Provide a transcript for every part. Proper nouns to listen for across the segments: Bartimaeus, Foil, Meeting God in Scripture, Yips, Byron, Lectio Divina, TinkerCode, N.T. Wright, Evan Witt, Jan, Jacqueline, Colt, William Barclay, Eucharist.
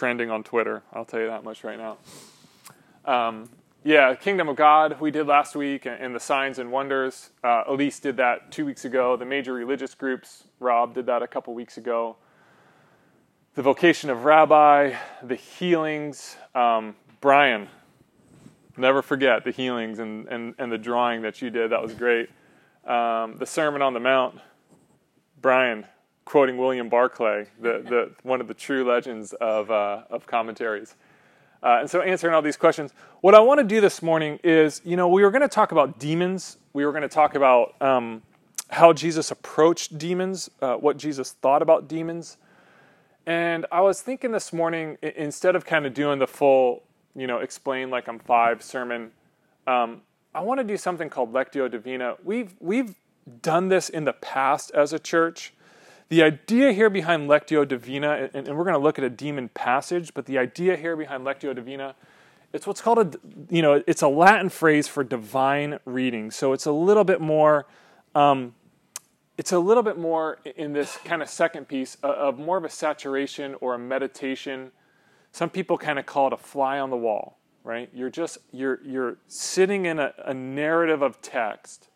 trending on Twitter. I'll tell you that much right now. Yeah, Kingdom of God we did last week, and the signs and wonders. Elise did that 2 weeks ago. The major religious groups, Rob did that a couple weeks ago. The vocation of rabbi, the healings. Brian, never forget the healings and the drawing that you did. That was great. The Sermon on the Mount. Brian, quoting William Barclay, the one of the true legends of commentaries. And so answering all these questions, what I want to do this morning is, you know, we were going to talk about demons. We were going to talk about how Jesus approached demons, what Jesus thought about demons. And I was thinking this morning, instead of kind of doing the full, you know, explain like I'm five sermon, I want to do something called Lectio Divina. We've done this in the past as a church. The idea here behind Lectio Divina, and we're going to look at a demon passage, but the idea here behind Lectio Divina, it's what's called it's a Latin phrase for divine reading. So it's a little bit more, in this kind of second piece of more of a saturation or a meditation. Some people kind of call it a fly on the wall, right? You're sitting in a narrative of text,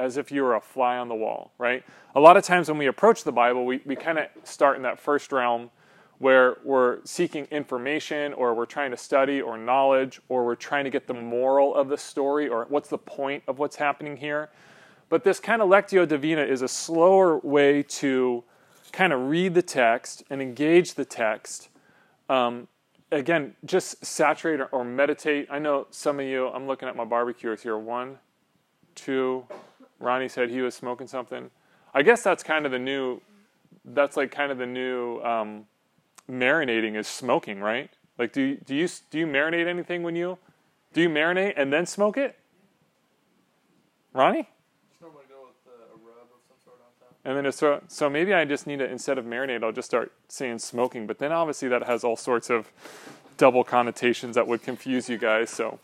as if you were a fly on the wall, right? A lot of times when we approach the Bible, we kind of start in that first realm where we're seeking information, or we're trying to study, or knowledge, or we're trying to get the moral of the story, or what's the point of what's happening here. But this kind of Lectio Divina is a slower way to kind of read the text and engage the text. Again, just saturate or meditate. I know some of you, I'm looking at my barbecuers here, 1, 2... Ronnie said he was smoking something. I guess that's kind of the new, marinating is smoking, right? Like, do you marinate anything when you, do you marinate and then smoke it? Ronnie? Just normally go with a rub of some sort on top. And then just throw, so maybe I just need to, instead of marinate, I'll just start saying smoking. But then obviously that has all sorts of double connotations that would confuse you guys. So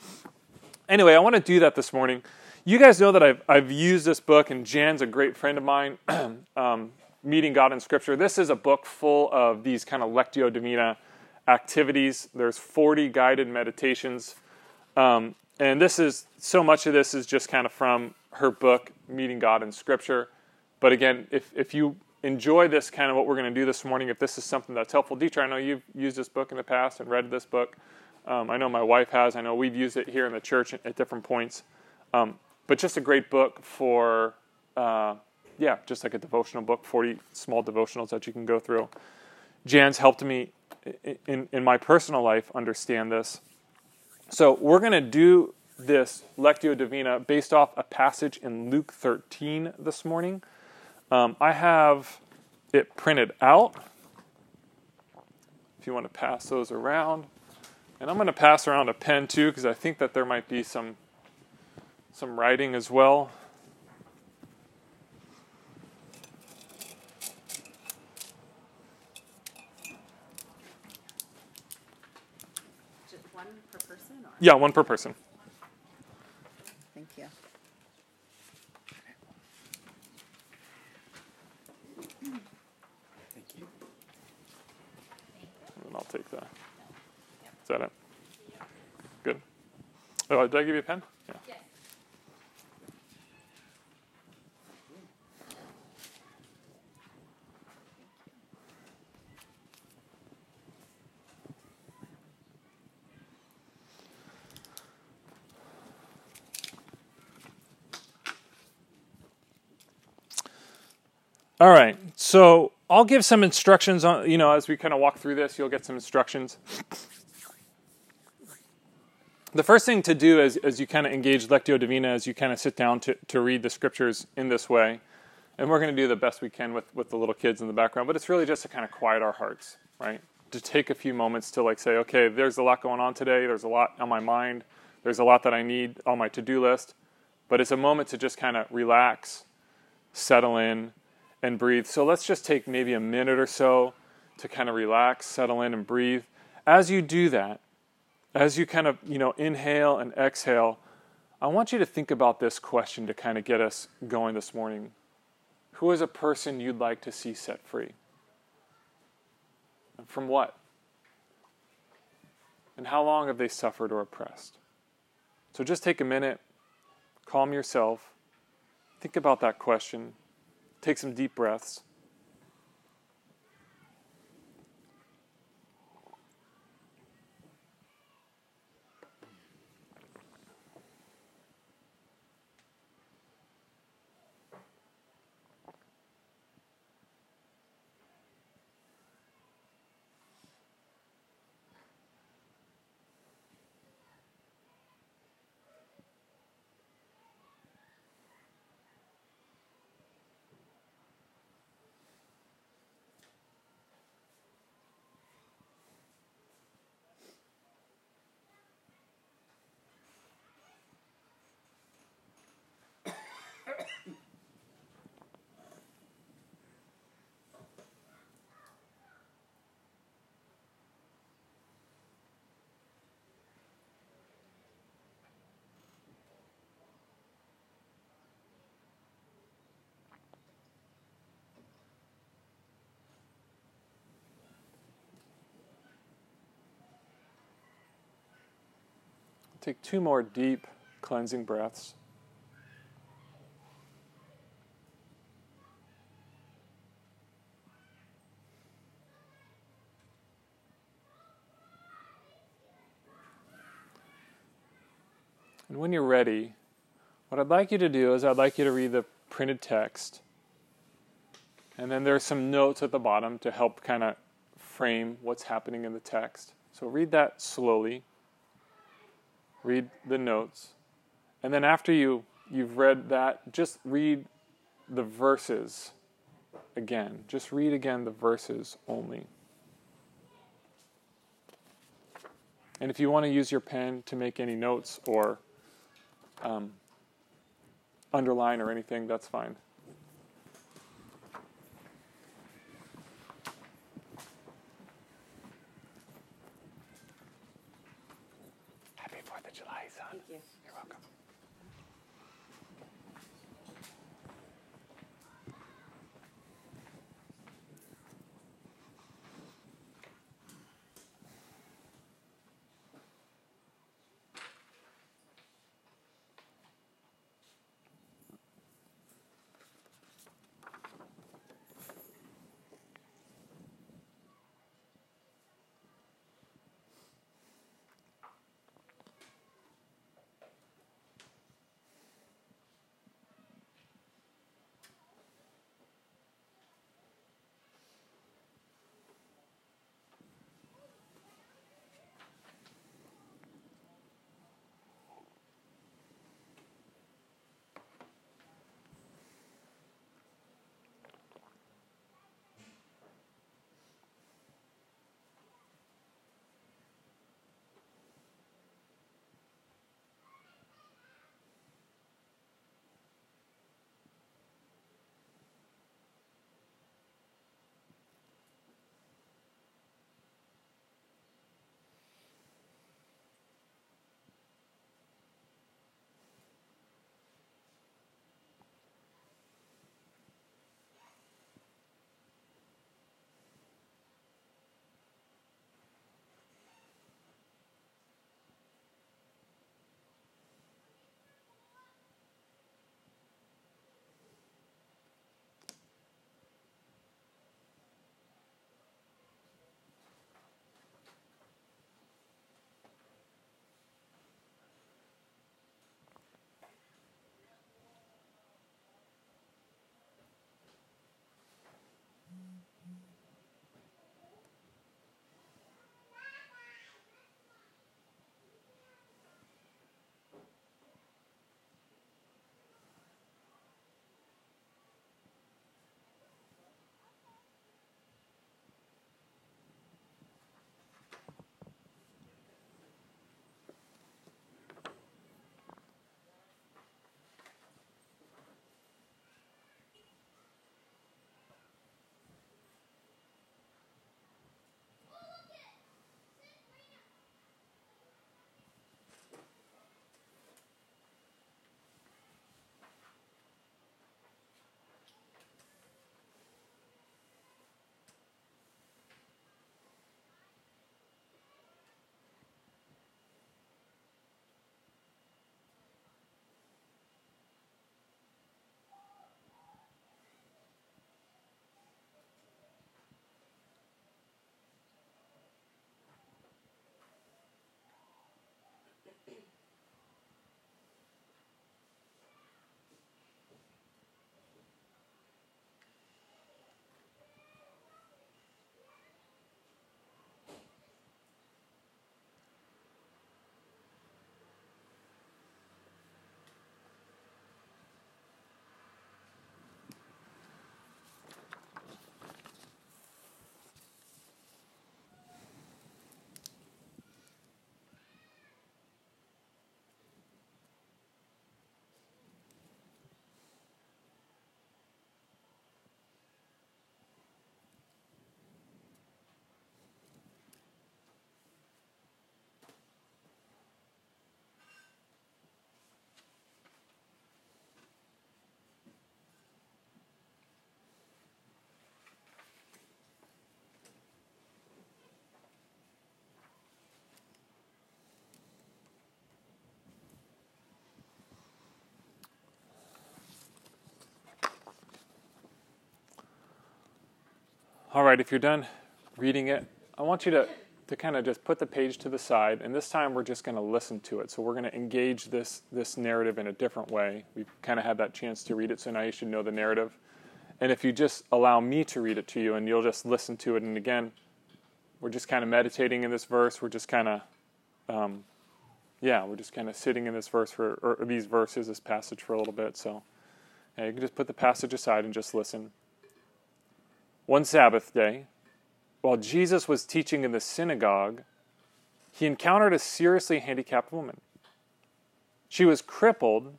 anyway, I want to do that this morning. You guys know that I've used this book, and Jan's a great friend of mine, Meeting God in Scripture. This is a book full of these kind of Lectio Divina activities. There's 40 guided meditations, and this is, so much of this is just kind of from her book, Meeting God in Scripture. But again, if you enjoy this kind of what we're going to do this morning, if this is something that's helpful, Dietra, I know you've used this book in the past and read this book. I know my wife has. I know we've used it here in the church at different points. But just a great book for, just like a devotional book, 40 small devotionals that you can go through. Jan's helped me in my personal life understand this. So we're going to do this Lectio Divina based off a passage in Luke 13 this morning. I have it printed out, if you want to pass those around. And I'm going to pass around a pen too, because I think that there might be some writing as well. Just one per person? Or? Yeah, one per person. Thank you. Thank you. And I'll take that. Is that it? Good. Oh, did I give you a pen? Yeah. Yes. All right, so I'll give some instructions on, as we kind of walk through this, you'll get some instructions. The first thing to do as you kind of engage Lectio Divina, as you kind of sit down to read the scriptures in this way, and we're going to do the best we can with the little kids in the background, but it's really just to kind of quiet our hearts, right? To take a few moments to like say, okay, there's a lot going on today, there's a lot on my mind, there's a lot that I need on my to-do list, but it's a moment to just kind of relax, settle in, and breathe. So let's just take maybe a minute or so to kind of relax, settle in, and breathe. As you do that, as you kind of, inhale and exhale, I want you to think about this question to kind of get us going this morning. Who is a person you'd like to see set free? And from what? And how long have they suffered or oppressed? So just take a minute, calm yourself, think about that question, take some deep breaths. Take two more deep cleansing breaths. And when you're ready, what I'd like you to do is I'd like you to read the printed text. And then there are some notes at the bottom to help kind of frame what's happening in the text. So read that slowly. Read the notes, and then after you've read that, just read the verses again. Just read again the verses only. And if you want to use your pen to make any notes or underline or anything, that's fine. All right, if you're done reading it, I want you to kind of just put the page to the side, and this time we're just going to listen to it. So we're going to engage this narrative in a different way. We've kind of had that chance to read it, so now you should know the narrative. And if you just allow me to read it to you, and you'll just listen to it, and again, we're just kind of meditating in this verse. We're just kind of, we're just kind of sitting in this verse this passage for a little bit. So you can just put the passage aside and just listen. One Sabbath day, while Jesus was teaching in the synagogue, he encountered a seriously handicapped woman. She was crippled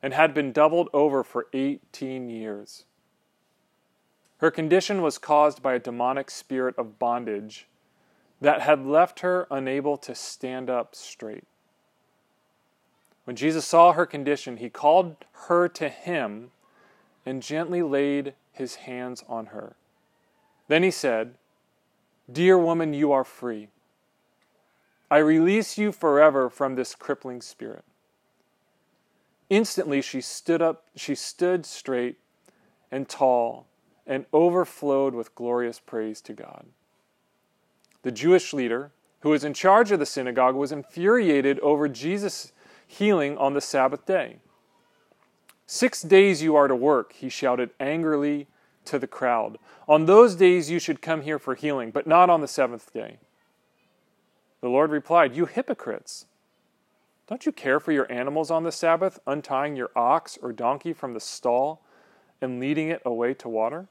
and had been doubled over for 18 years. Her condition was caused by a demonic spirit of bondage that had left her unable to stand up straight. When Jesus saw her condition, he called her to him and gently laid his hands on her. Then he said, "Dear woman, you are free. I release you forever from this crippling spirit." Instantly she stood straight and tall and overflowed with glorious praise to God. The Jewish leader, who was in charge of the synagogue, was infuriated over Jesus' healing on the Sabbath day. "6 days you are to work," he shouted angrily to the crowd. "On those days you should come here for healing, but not on the seventh day." The Lord replied, "You hypocrites! Don't you care for your animals on the Sabbath, untying your ox or donkey from the stall and leading it away to water?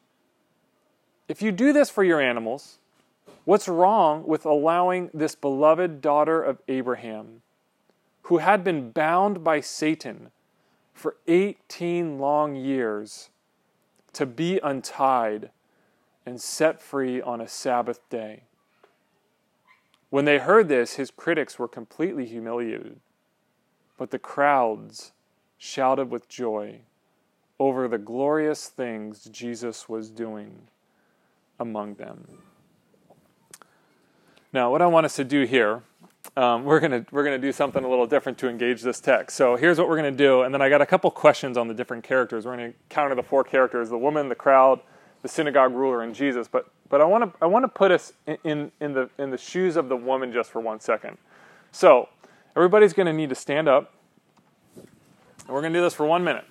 If you do this for your animals, what's wrong with allowing this beloved daughter of Abraham, who had been bound by Satan for 18 long years, to be untied and set free on a Sabbath day?" When they heard this, his critics were completely humiliated, but the crowds shouted with joy over the glorious things Jesus was doing among them. Now, what I want us to do here, we're gonna do something a little different to engage this text. So here's what we're gonna do, and then I got a couple questions on the different characters. We're gonna counter the 4 characters: the woman, the crowd, the synagogue ruler, and Jesus. But I wanna put us in the shoes of the woman just for one second. So everybody's gonna need to stand up, and we're gonna do this for 1 minute.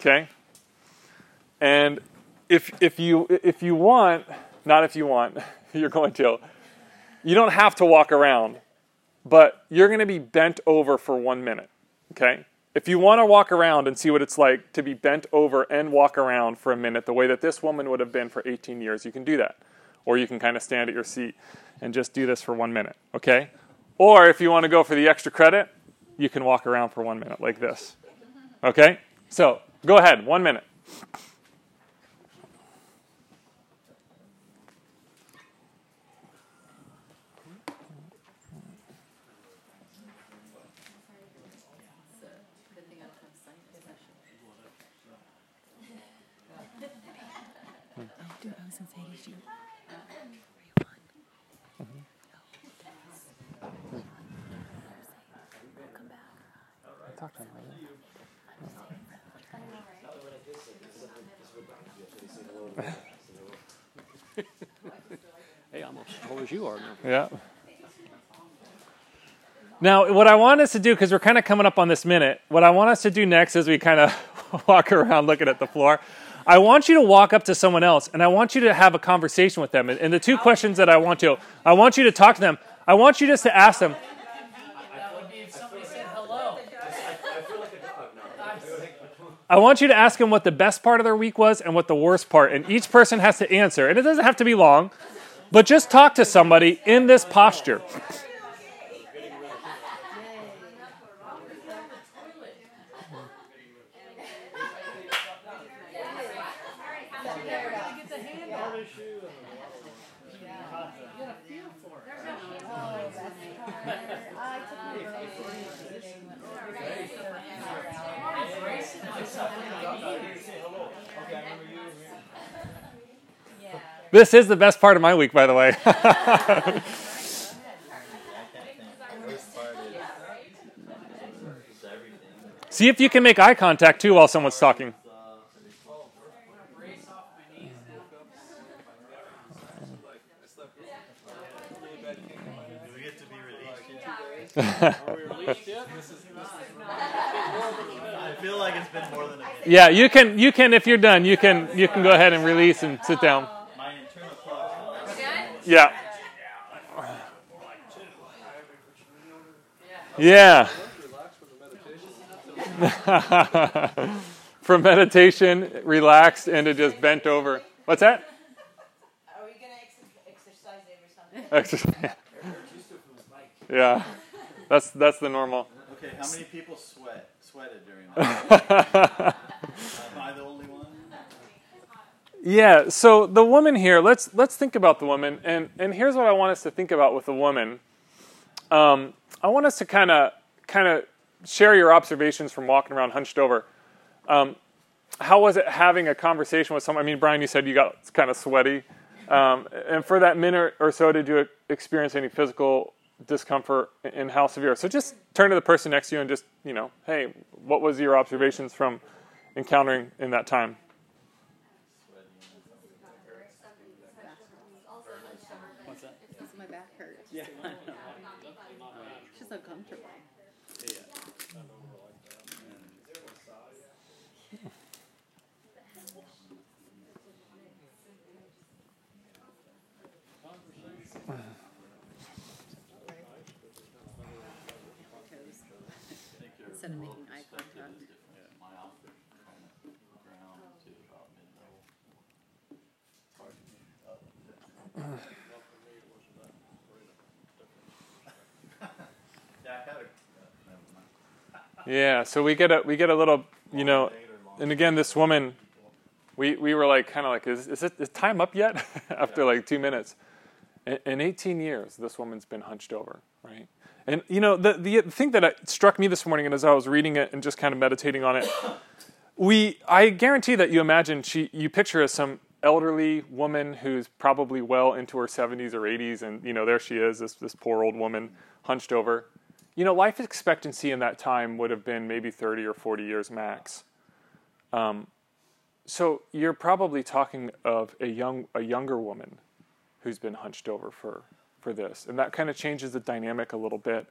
Okay, and if you want, not if you want, you're going to. You don't have to walk around, but you're going to be bent over for 1 minute, okay? If you want to walk around and see what it's like to be bent over and walk around for a minute the way that this woman would have been for 18 years, you can do that. Or you can kind of stand at your seat and just do this for 1 minute, okay? Or if you want to go for the extra credit, you can walk around for 1 minute like this, okay? So go ahead, 1 minute. Hey, I'm as tall as you are now. Yeah. Now, what I want us to do, because we're kind of coming up on this minute, what I want us to do next is we kind of walk around looking at the floor. I want you to walk up to someone else, and I want you to have a conversation with them. And the 2 questions that I want you to talk to them. I want you just to ask them. I want you to ask them what the best part of their week was and what the worst part. And each person has to answer. And it doesn't have to be long, but just talk to somebody in this posture. This is the best part of my week, by the way. See if you can make eye contact, too, while someone's talking. Are we released yet? This is I feel like it's been more than a minute. Yeah, you can if you're done, you can go ahead and release and sit down. My internal clock. Yeah. Yeah. From meditation, relaxed, and it just bent over. What's that? Are we going to exercise every Sunday? Yeah. That's the normal. Okay, how many people sweated during that? Am I the only one? Yeah, so the woman here, let's think about the woman, and here's what I want us to think about with the woman. I want us to kind of share your observations from walking around hunched over. How was it having a conversation with someone? I mean, Brian, you said you got kind of sweaty. And for that minute or so, did you experience any physical discomfort and how severe? So just turn to the person next to you and just, hey, what was your observations from encountering in that time? What's that? Because my back hurts. Yeah. She's uncomfortable. Yeah. Instead of making eye contact. Yeah, so we get a little, and again, this woman, we were like, kind of like, is time up yet? After like 2 minutes. In 18 years, this woman's been hunched over, right? And, the thing that struck me this morning, and as I was reading it and just kind of meditating on it, I guarantee that you imagine, you picture as some elderly woman who's probably well into her 70s or 80s, and, there she is, this poor old woman hunched over. Life expectancy in that time would have been maybe 30 or 40 years max. So you're probably talking of a younger woman who's been hunched over for this. And that kind of changes the dynamic a little bit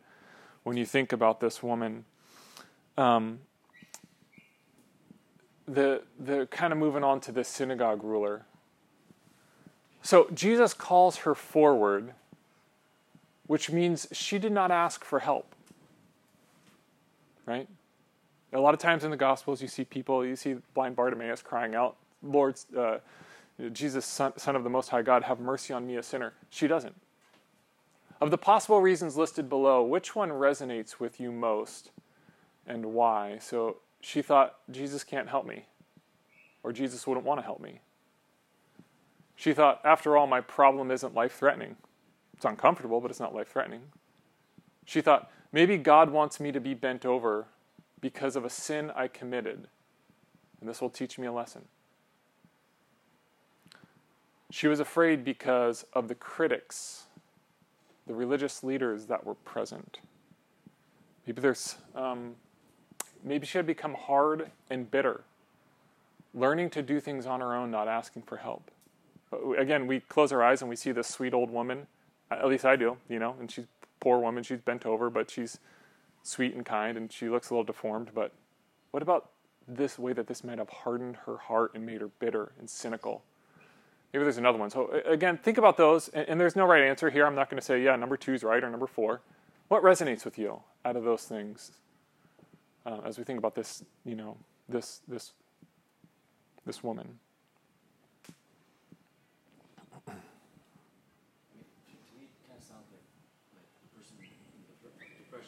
when you think about this woman. The kind of moving on to the synagogue ruler. So Jesus calls her forward, which means she did not ask for help. Right? A lot of times in the Gospels, you see blind Bartimaeus crying out, Lord, Jesus, son of the Most High God, have mercy on me, a sinner. She doesn't. Of the possible reasons listed below, which one resonates with you most and why? So she thought, Jesus can't help me, or Jesus wouldn't want to help me. She thought, after all, my problem isn't life-threatening. It's uncomfortable, but it's not life-threatening. She thought, maybe God wants me to be bent over because of a sin I committed, and this will teach me a lesson. She was afraid because of the critics, the religious leaders that were present. Maybe she had become hard and bitter, learning to do things on her own, not asking for help. But again, we close our eyes and we see this sweet old woman, at least I do, and she's a poor woman, she's bent over, but she's sweet and kind, and she looks a little deformed, but what about this way that this might have hardened her heart and made her bitter and cynical? Maybe there's another one. So again, think about those, and there's no right answer here. I'm not going to say, number 2 is right or number 4. What resonates with you out of those things as we think about this, this woman? To me, it kind of sounds like the person in depression. People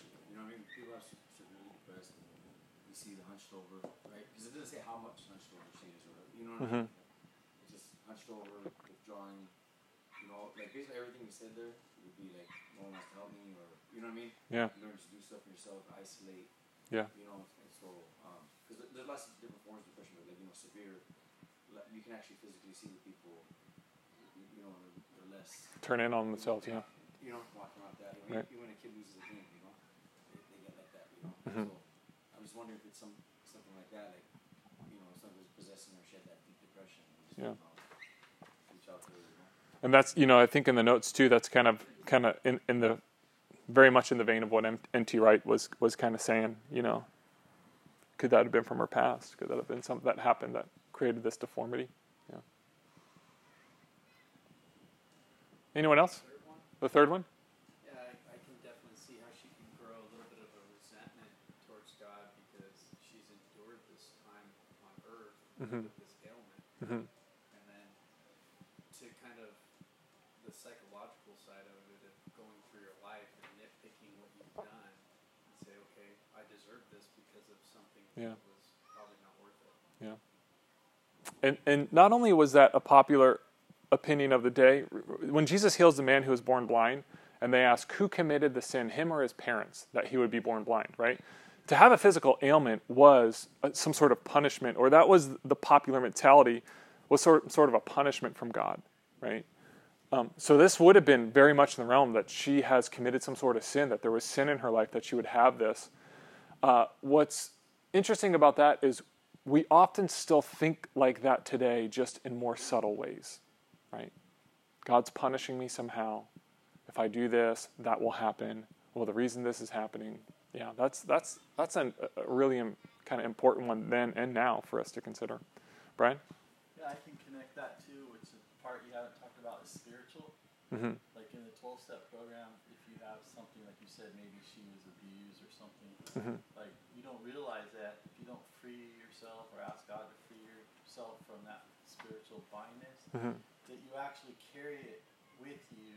are certainly depressed. You see the hunched over, right? Because it doesn't say how much hunched over she is, or what I mean? Hunched over, withdrawing, basically everything you said there would be like, no one wants to help me, or, Yeah. You learn to do stuff for yourself, isolate. Yeah. And so, because there's lots of different forms of depression, but severe, you can actually physically see the people, they're less. Turn in on themselves, yeah. You don't walk around that. Right. Even when a kid loses a game, they get like that, Mm-hmm. So, I was wondering if it's something like that, someone's possessing or she had that deep depression. Yeah. And that's, I think in the notes too, that's kind of in the very much in the vein of what N.T. Wright was kind of saying, you know. Could that have been from her past? Could that have been something that happened that created this deformity? Yeah. Anyone else? The third one? Yeah, I can definitely see how she can grow a little bit of a resentment towards God because she's endured this time on earth mm-hmm. with this ailment. Mm-hmm. And then to kind of the psychological side of it, of going through your life and nitpicking what you've done and say, okay, I deserve this because of something yeah. that was probably not worth it. Yeah. And not only was that a popular opinion of the day, when Jesus heals the man who was born blind, and they ask who committed the sin, him or his parents, that he would be born blind, right? To have a physical ailment was some sort of punishment, or that was the popular mentality, was sort of a punishment from God, right? So this would have been very much in the realm that she has committed some sort of sin, that there was sin in her life, that she would have this. What's interesting about that is we often still think like that today, just in more subtle ways. Right? God's punishing me somehow. If I do this, that will happen. Well, the reason this is happening, yeah, that's a really kind of important one then and now for us to consider. Brian? Yeah, I can connect that too, which is the part you haven't talked about is spiritual. Mm-hmm. Like in the 12-step program, if you have something, like you said, maybe she was abused or something, mm-hmm. like you don't realize that if you don't free yourself or ask God to free yourself from that spiritual blindness, mm-hmm. that you actually carry it with you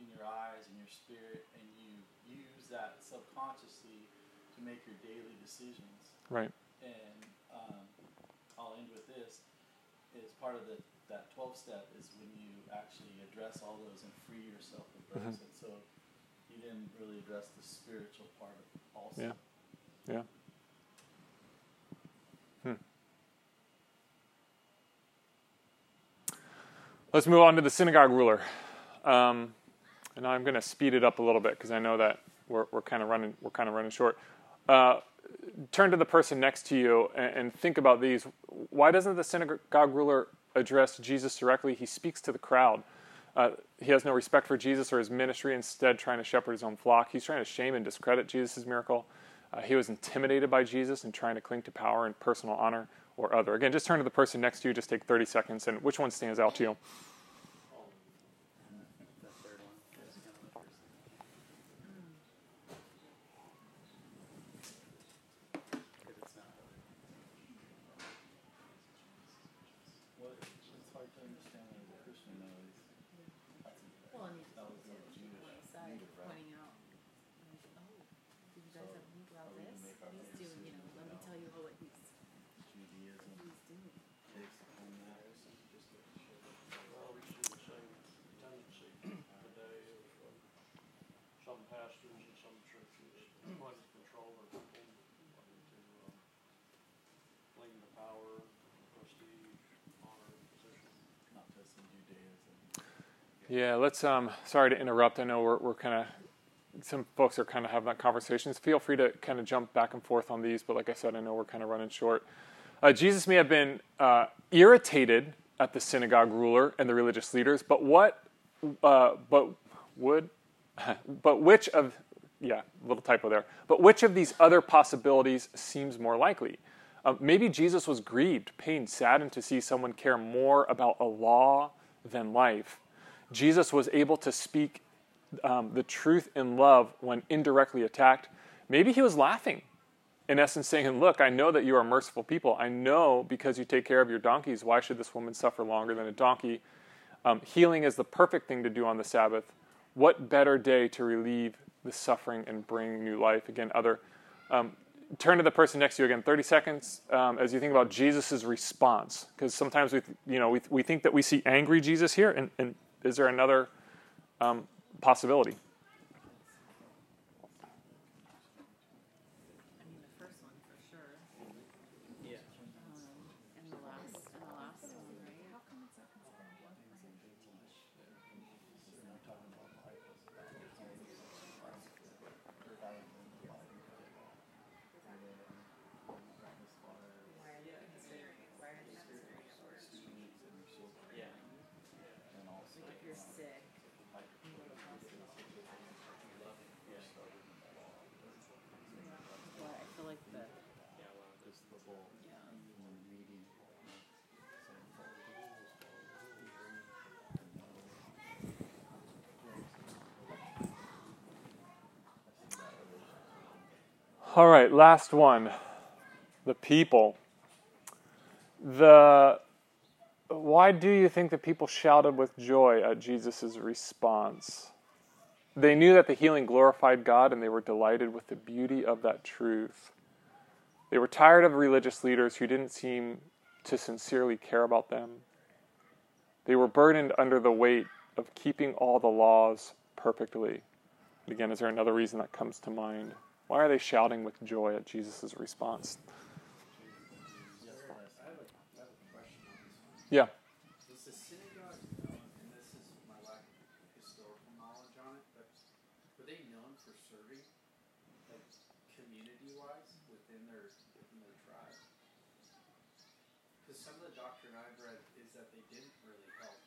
in your eyes and your spirit, and you use that subconsciously to make your daily decisions. Right. And I'll end with this. Is part of that 12-step is when you actually address all those and free yourself of those. Mm-hmm. And so you didn't really address the spiritual part of it also. Yeah. Yeah. Let's move on to the synagogue ruler. And I'm going to speed it up a little bit because I know that we're kind of running short. Turn to the person next to you and think about these. Why doesn't the synagogue ruler address Jesus directly? He speaks to the crowd. He has no respect for Jesus or his ministry, instead trying to shepherd his own flock. He's trying to shame and discredit Jesus' miracle. He was intimidated by Jesus and trying to cling to power and personal honor or other. Again, just turn to the person next to you. Just take 30 seconds, and which one stands out to you? Yeah, let's, sorry to interrupt. I know we're kind of, some folks are kind of having that conversations. Feel free to kind of jump back and forth on these, but like I said, I know we're kind of running short. Jesus may have been irritated at the synagogue ruler and the religious leaders, but which of these other possibilities seems more likely? Maybe Jesus was grieved, pained, saddened to see someone care more about a law than life. Jesus was able to speak the truth in love when indirectly attacked. Maybe he was laughing, in essence saying, look, I know that you are merciful people. I know because you take care of your donkeys, why should this woman suffer longer than a donkey? Healing is the perfect thing to do on the Sabbath. What better day to relieve the suffering and bring new life? Again, turn to the person next to you again, 30 seconds, as you think about Jesus' response. Because sometimes we think that we see angry Jesus here, and is there another possibility? I mean, the first one for sure. Yeah. And the last one, right? How come it's not considered one? If you're sick, beautiful meeting. All right, last one, the people. Why do you think the people shouted with joy at Jesus' response? They knew that the healing glorified God, and they were delighted with the beauty of that truth. They were tired of religious leaders who didn't seem to sincerely care about them. They were burdened under the weight of keeping all the laws perfectly. And again, is there another reason that comes to mind? Why are they shouting with joy at Jesus' response? Yeah. Does the synagogue, and this is my lack of historical knowledge on it, but were they known for serving, like, community-wise within their tribe? Because some of the doctrine I've read is that they didn't really help.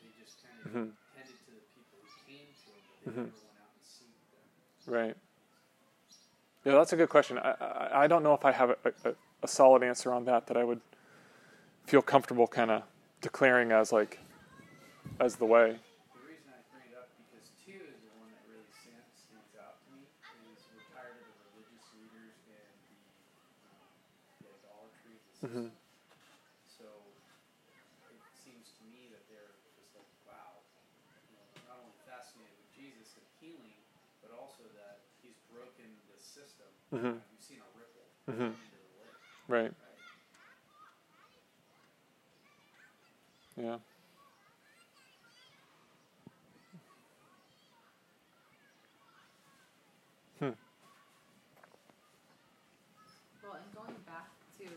They just kind of tended to the people who came to them, but they never went out and seeked them. Right. Yeah, that's a good question. I don't know if I have a solid answer on that I would feel comfortable kind of declaring as the way. The reason I bring it up because two is the one that really stands out to me is we're tired of the religious leaders and the idolatry of the system. So it seems to me that they're just like, wow, not only fascinated with Jesus and healing, but also that he's broken the system. You've seen a ripple into the lake. Right. Yeah. Well, and going back to the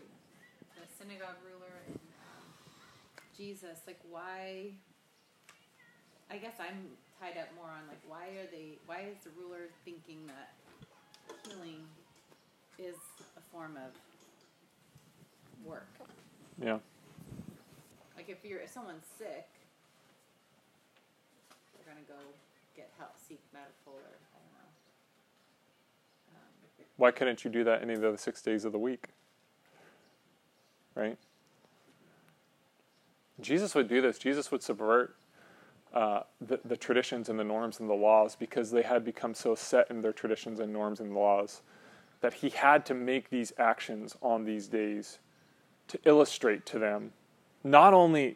synagogue ruler and Jesus, like why? I guess I'm tied up more on like why is the ruler thinking that healing is a form of work? Yeah. Like if someone's sick, they're gonna go get help, seek medical, or I don't know. Why couldn't you do that any of the other 6 days of the week? Right? Jesus would do this. Jesus would subvert the traditions and the norms and the laws because they had become so set in their traditions and norms and laws that he had to make these actions on these days to illustrate to them not only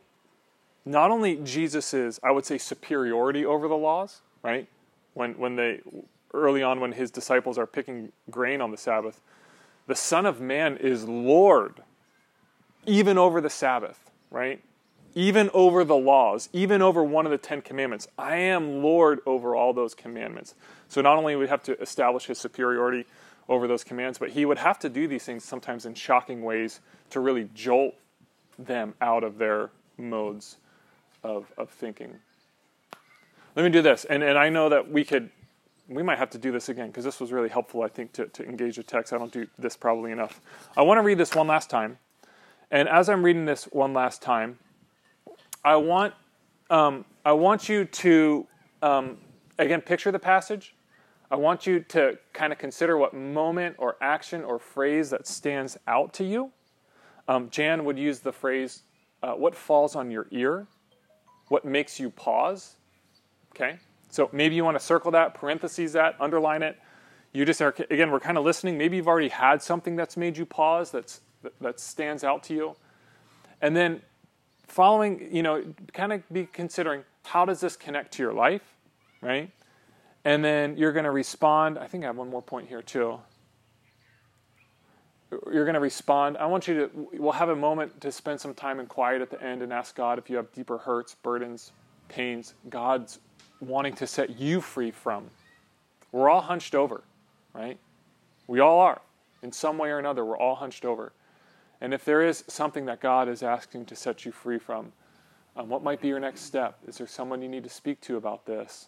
Jesus's, I would say, superiority over the laws, right? Early on when his disciples are picking grain on the Sabbath, the Son of Man is Lord, even over the Sabbath, right? Even over the laws, even over one of the 10 Commandments. I am Lord over all those commandments. So not only would he have to establish his superiority over those commands, but he would have to do these things sometimes in shocking ways to really jolt them out of their modes of thinking. Let me do this, and I know that we might have to do this again because this was really helpful, I think, to engage the text. I don't do this probably enough. I want to read this one last time, and as I'm reading this one last time, I want you to again picture the passage. I want you to kind of consider what moment or action or phrase that stands out to you. Jan would use the phrase, what falls on your ear? What makes you pause? Okay? So maybe you want to circle that, parentheses that, underline it. You just are, again, we're kind of listening. Maybe you've already had something that's made you pause, that stands out to you. And then following, kind of be considering, how does this connect to your life? Right? And then you're going to respond. I think I have one more point here too. You're going to respond. We'll have a moment to spend some time in quiet at the end and ask God if you have deeper hurts, burdens, pains, God's wanting to set you free from. We're all hunched over, right? We all are. In some way or another, we're all hunched over. And if there is something that God is asking to set you free from, what might be your next step? Is there someone you need to speak to about this?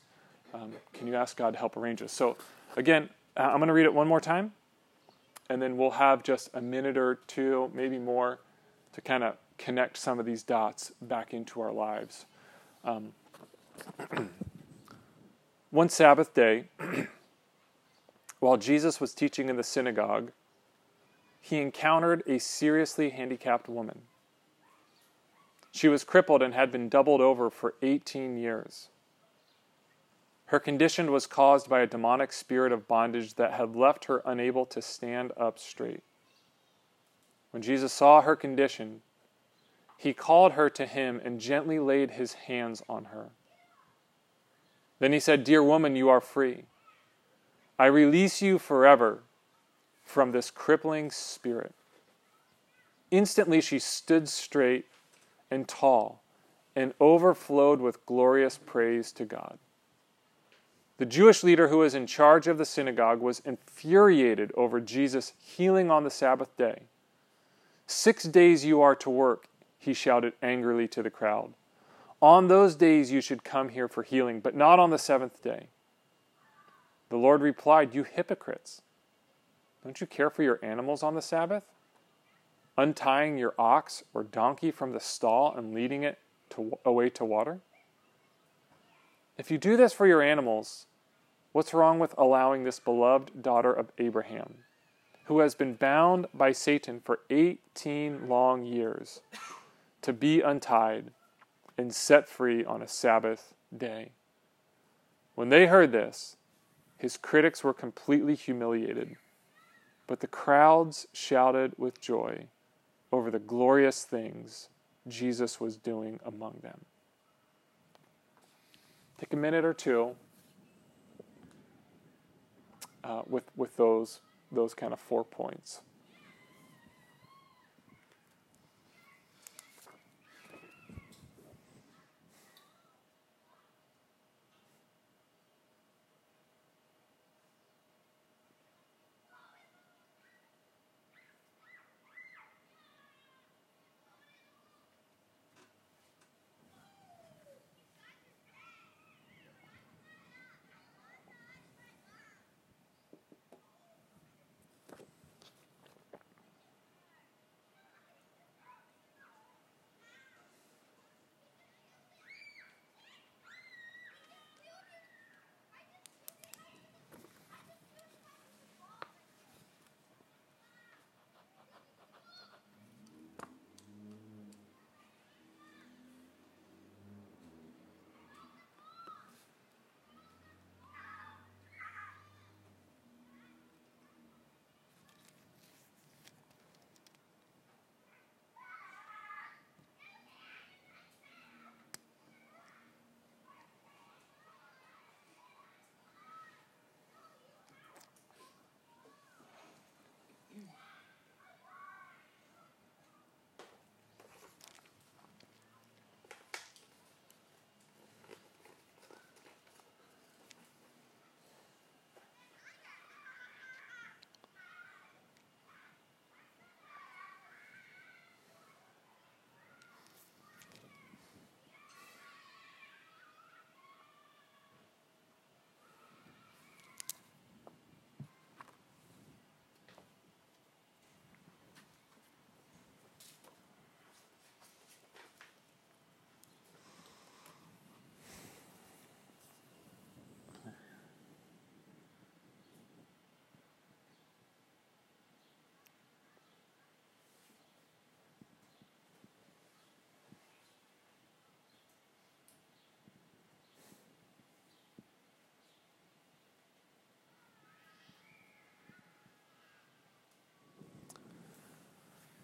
Can you ask God to help arrange this? So again, I'm going to read it one more time. And then we'll have just a minute or two, maybe more, to kind of connect some of these dots back into our lives. One Sabbath day, while Jesus was teaching in the synagogue, he encountered a seriously handicapped woman. She was crippled and had been doubled over for 18 years. Her condition was caused by a demonic spirit of bondage that had left her unable to stand up straight. When Jesus saw her condition, he called her to him and gently laid his hands on her. Then he said, "Dear woman, you are free. I release you forever from this crippling spirit." Instantly she stood straight and tall and overflowed with glorious praise to God. The Jewish leader who was in charge of the synagogue was infuriated over Jesus healing on the Sabbath day. "6 days you are to work," he shouted angrily to the crowd. "On those days you should come here for healing, but not on the seventh day." The Lord replied, "You hypocrites, don't you care for your animals on the Sabbath? Untying your ox or donkey from the stall and leading it away to water? If you do this for your animals, what's wrong with allowing this beloved daughter of Abraham, who has been bound by Satan for 18 long years, to be untied and set free on a Sabbath day?" When they heard this, his critics were completely humiliated, but the crowds shouted with joy over the glorious things Jesus was doing among them. Take a minute or two with those kind of 4 points.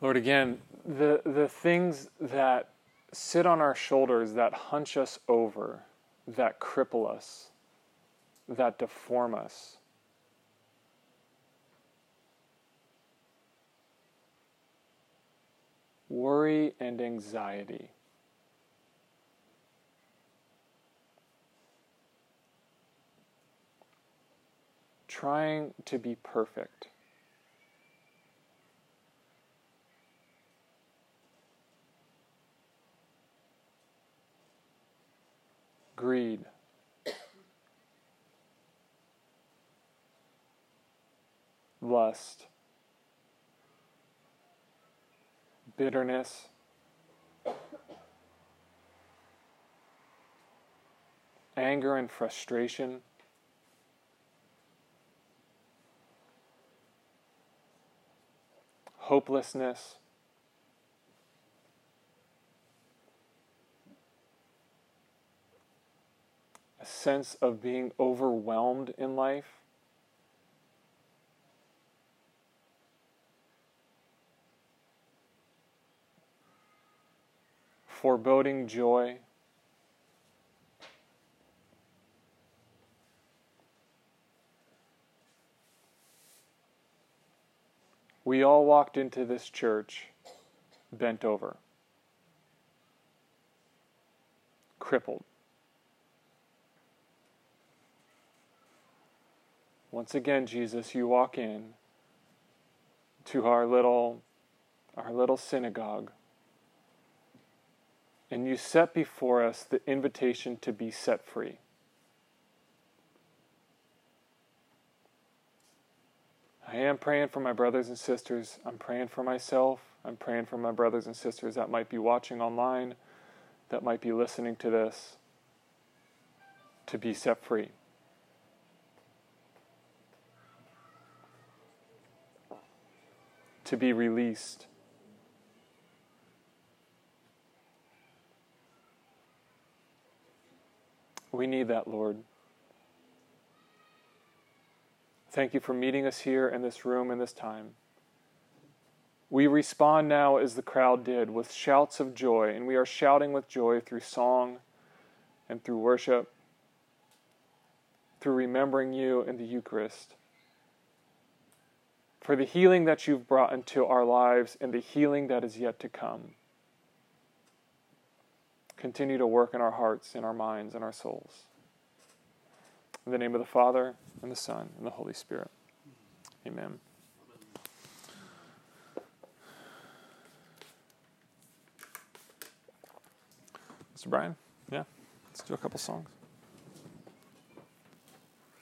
Lord, again, the things that sit on our shoulders, that hunch us over, that cripple us, that deform us. Worry and anxiety. Trying to be perfect. Greed, lust, bitterness, anger and frustration, hopelessness. A sense of being overwhelmed in life. Foreboding joy. We all walked into this church bent over, crippled. Once again, Jesus, you walk in to our little synagogue, and you set before us the invitation to be set free. I am praying for my brothers and sisters. I'm praying for myself. I'm praying for my brothers and sisters that might be watching online, that might be listening to this, to be set free. To be released. We need that, Lord. Thank you for meeting us here in this room in this time. We respond now as the crowd did with shouts of joy, and we are shouting with joy through song and through worship, through remembering you in the Eucharist, for the healing that you've brought into our lives and the healing that is yet to come. Continue to work in our hearts, in our minds, in our souls. In the name of the Father, and the Son, and the Holy Spirit. Amen. Mr. Brian? Yeah? Let's do a couple songs.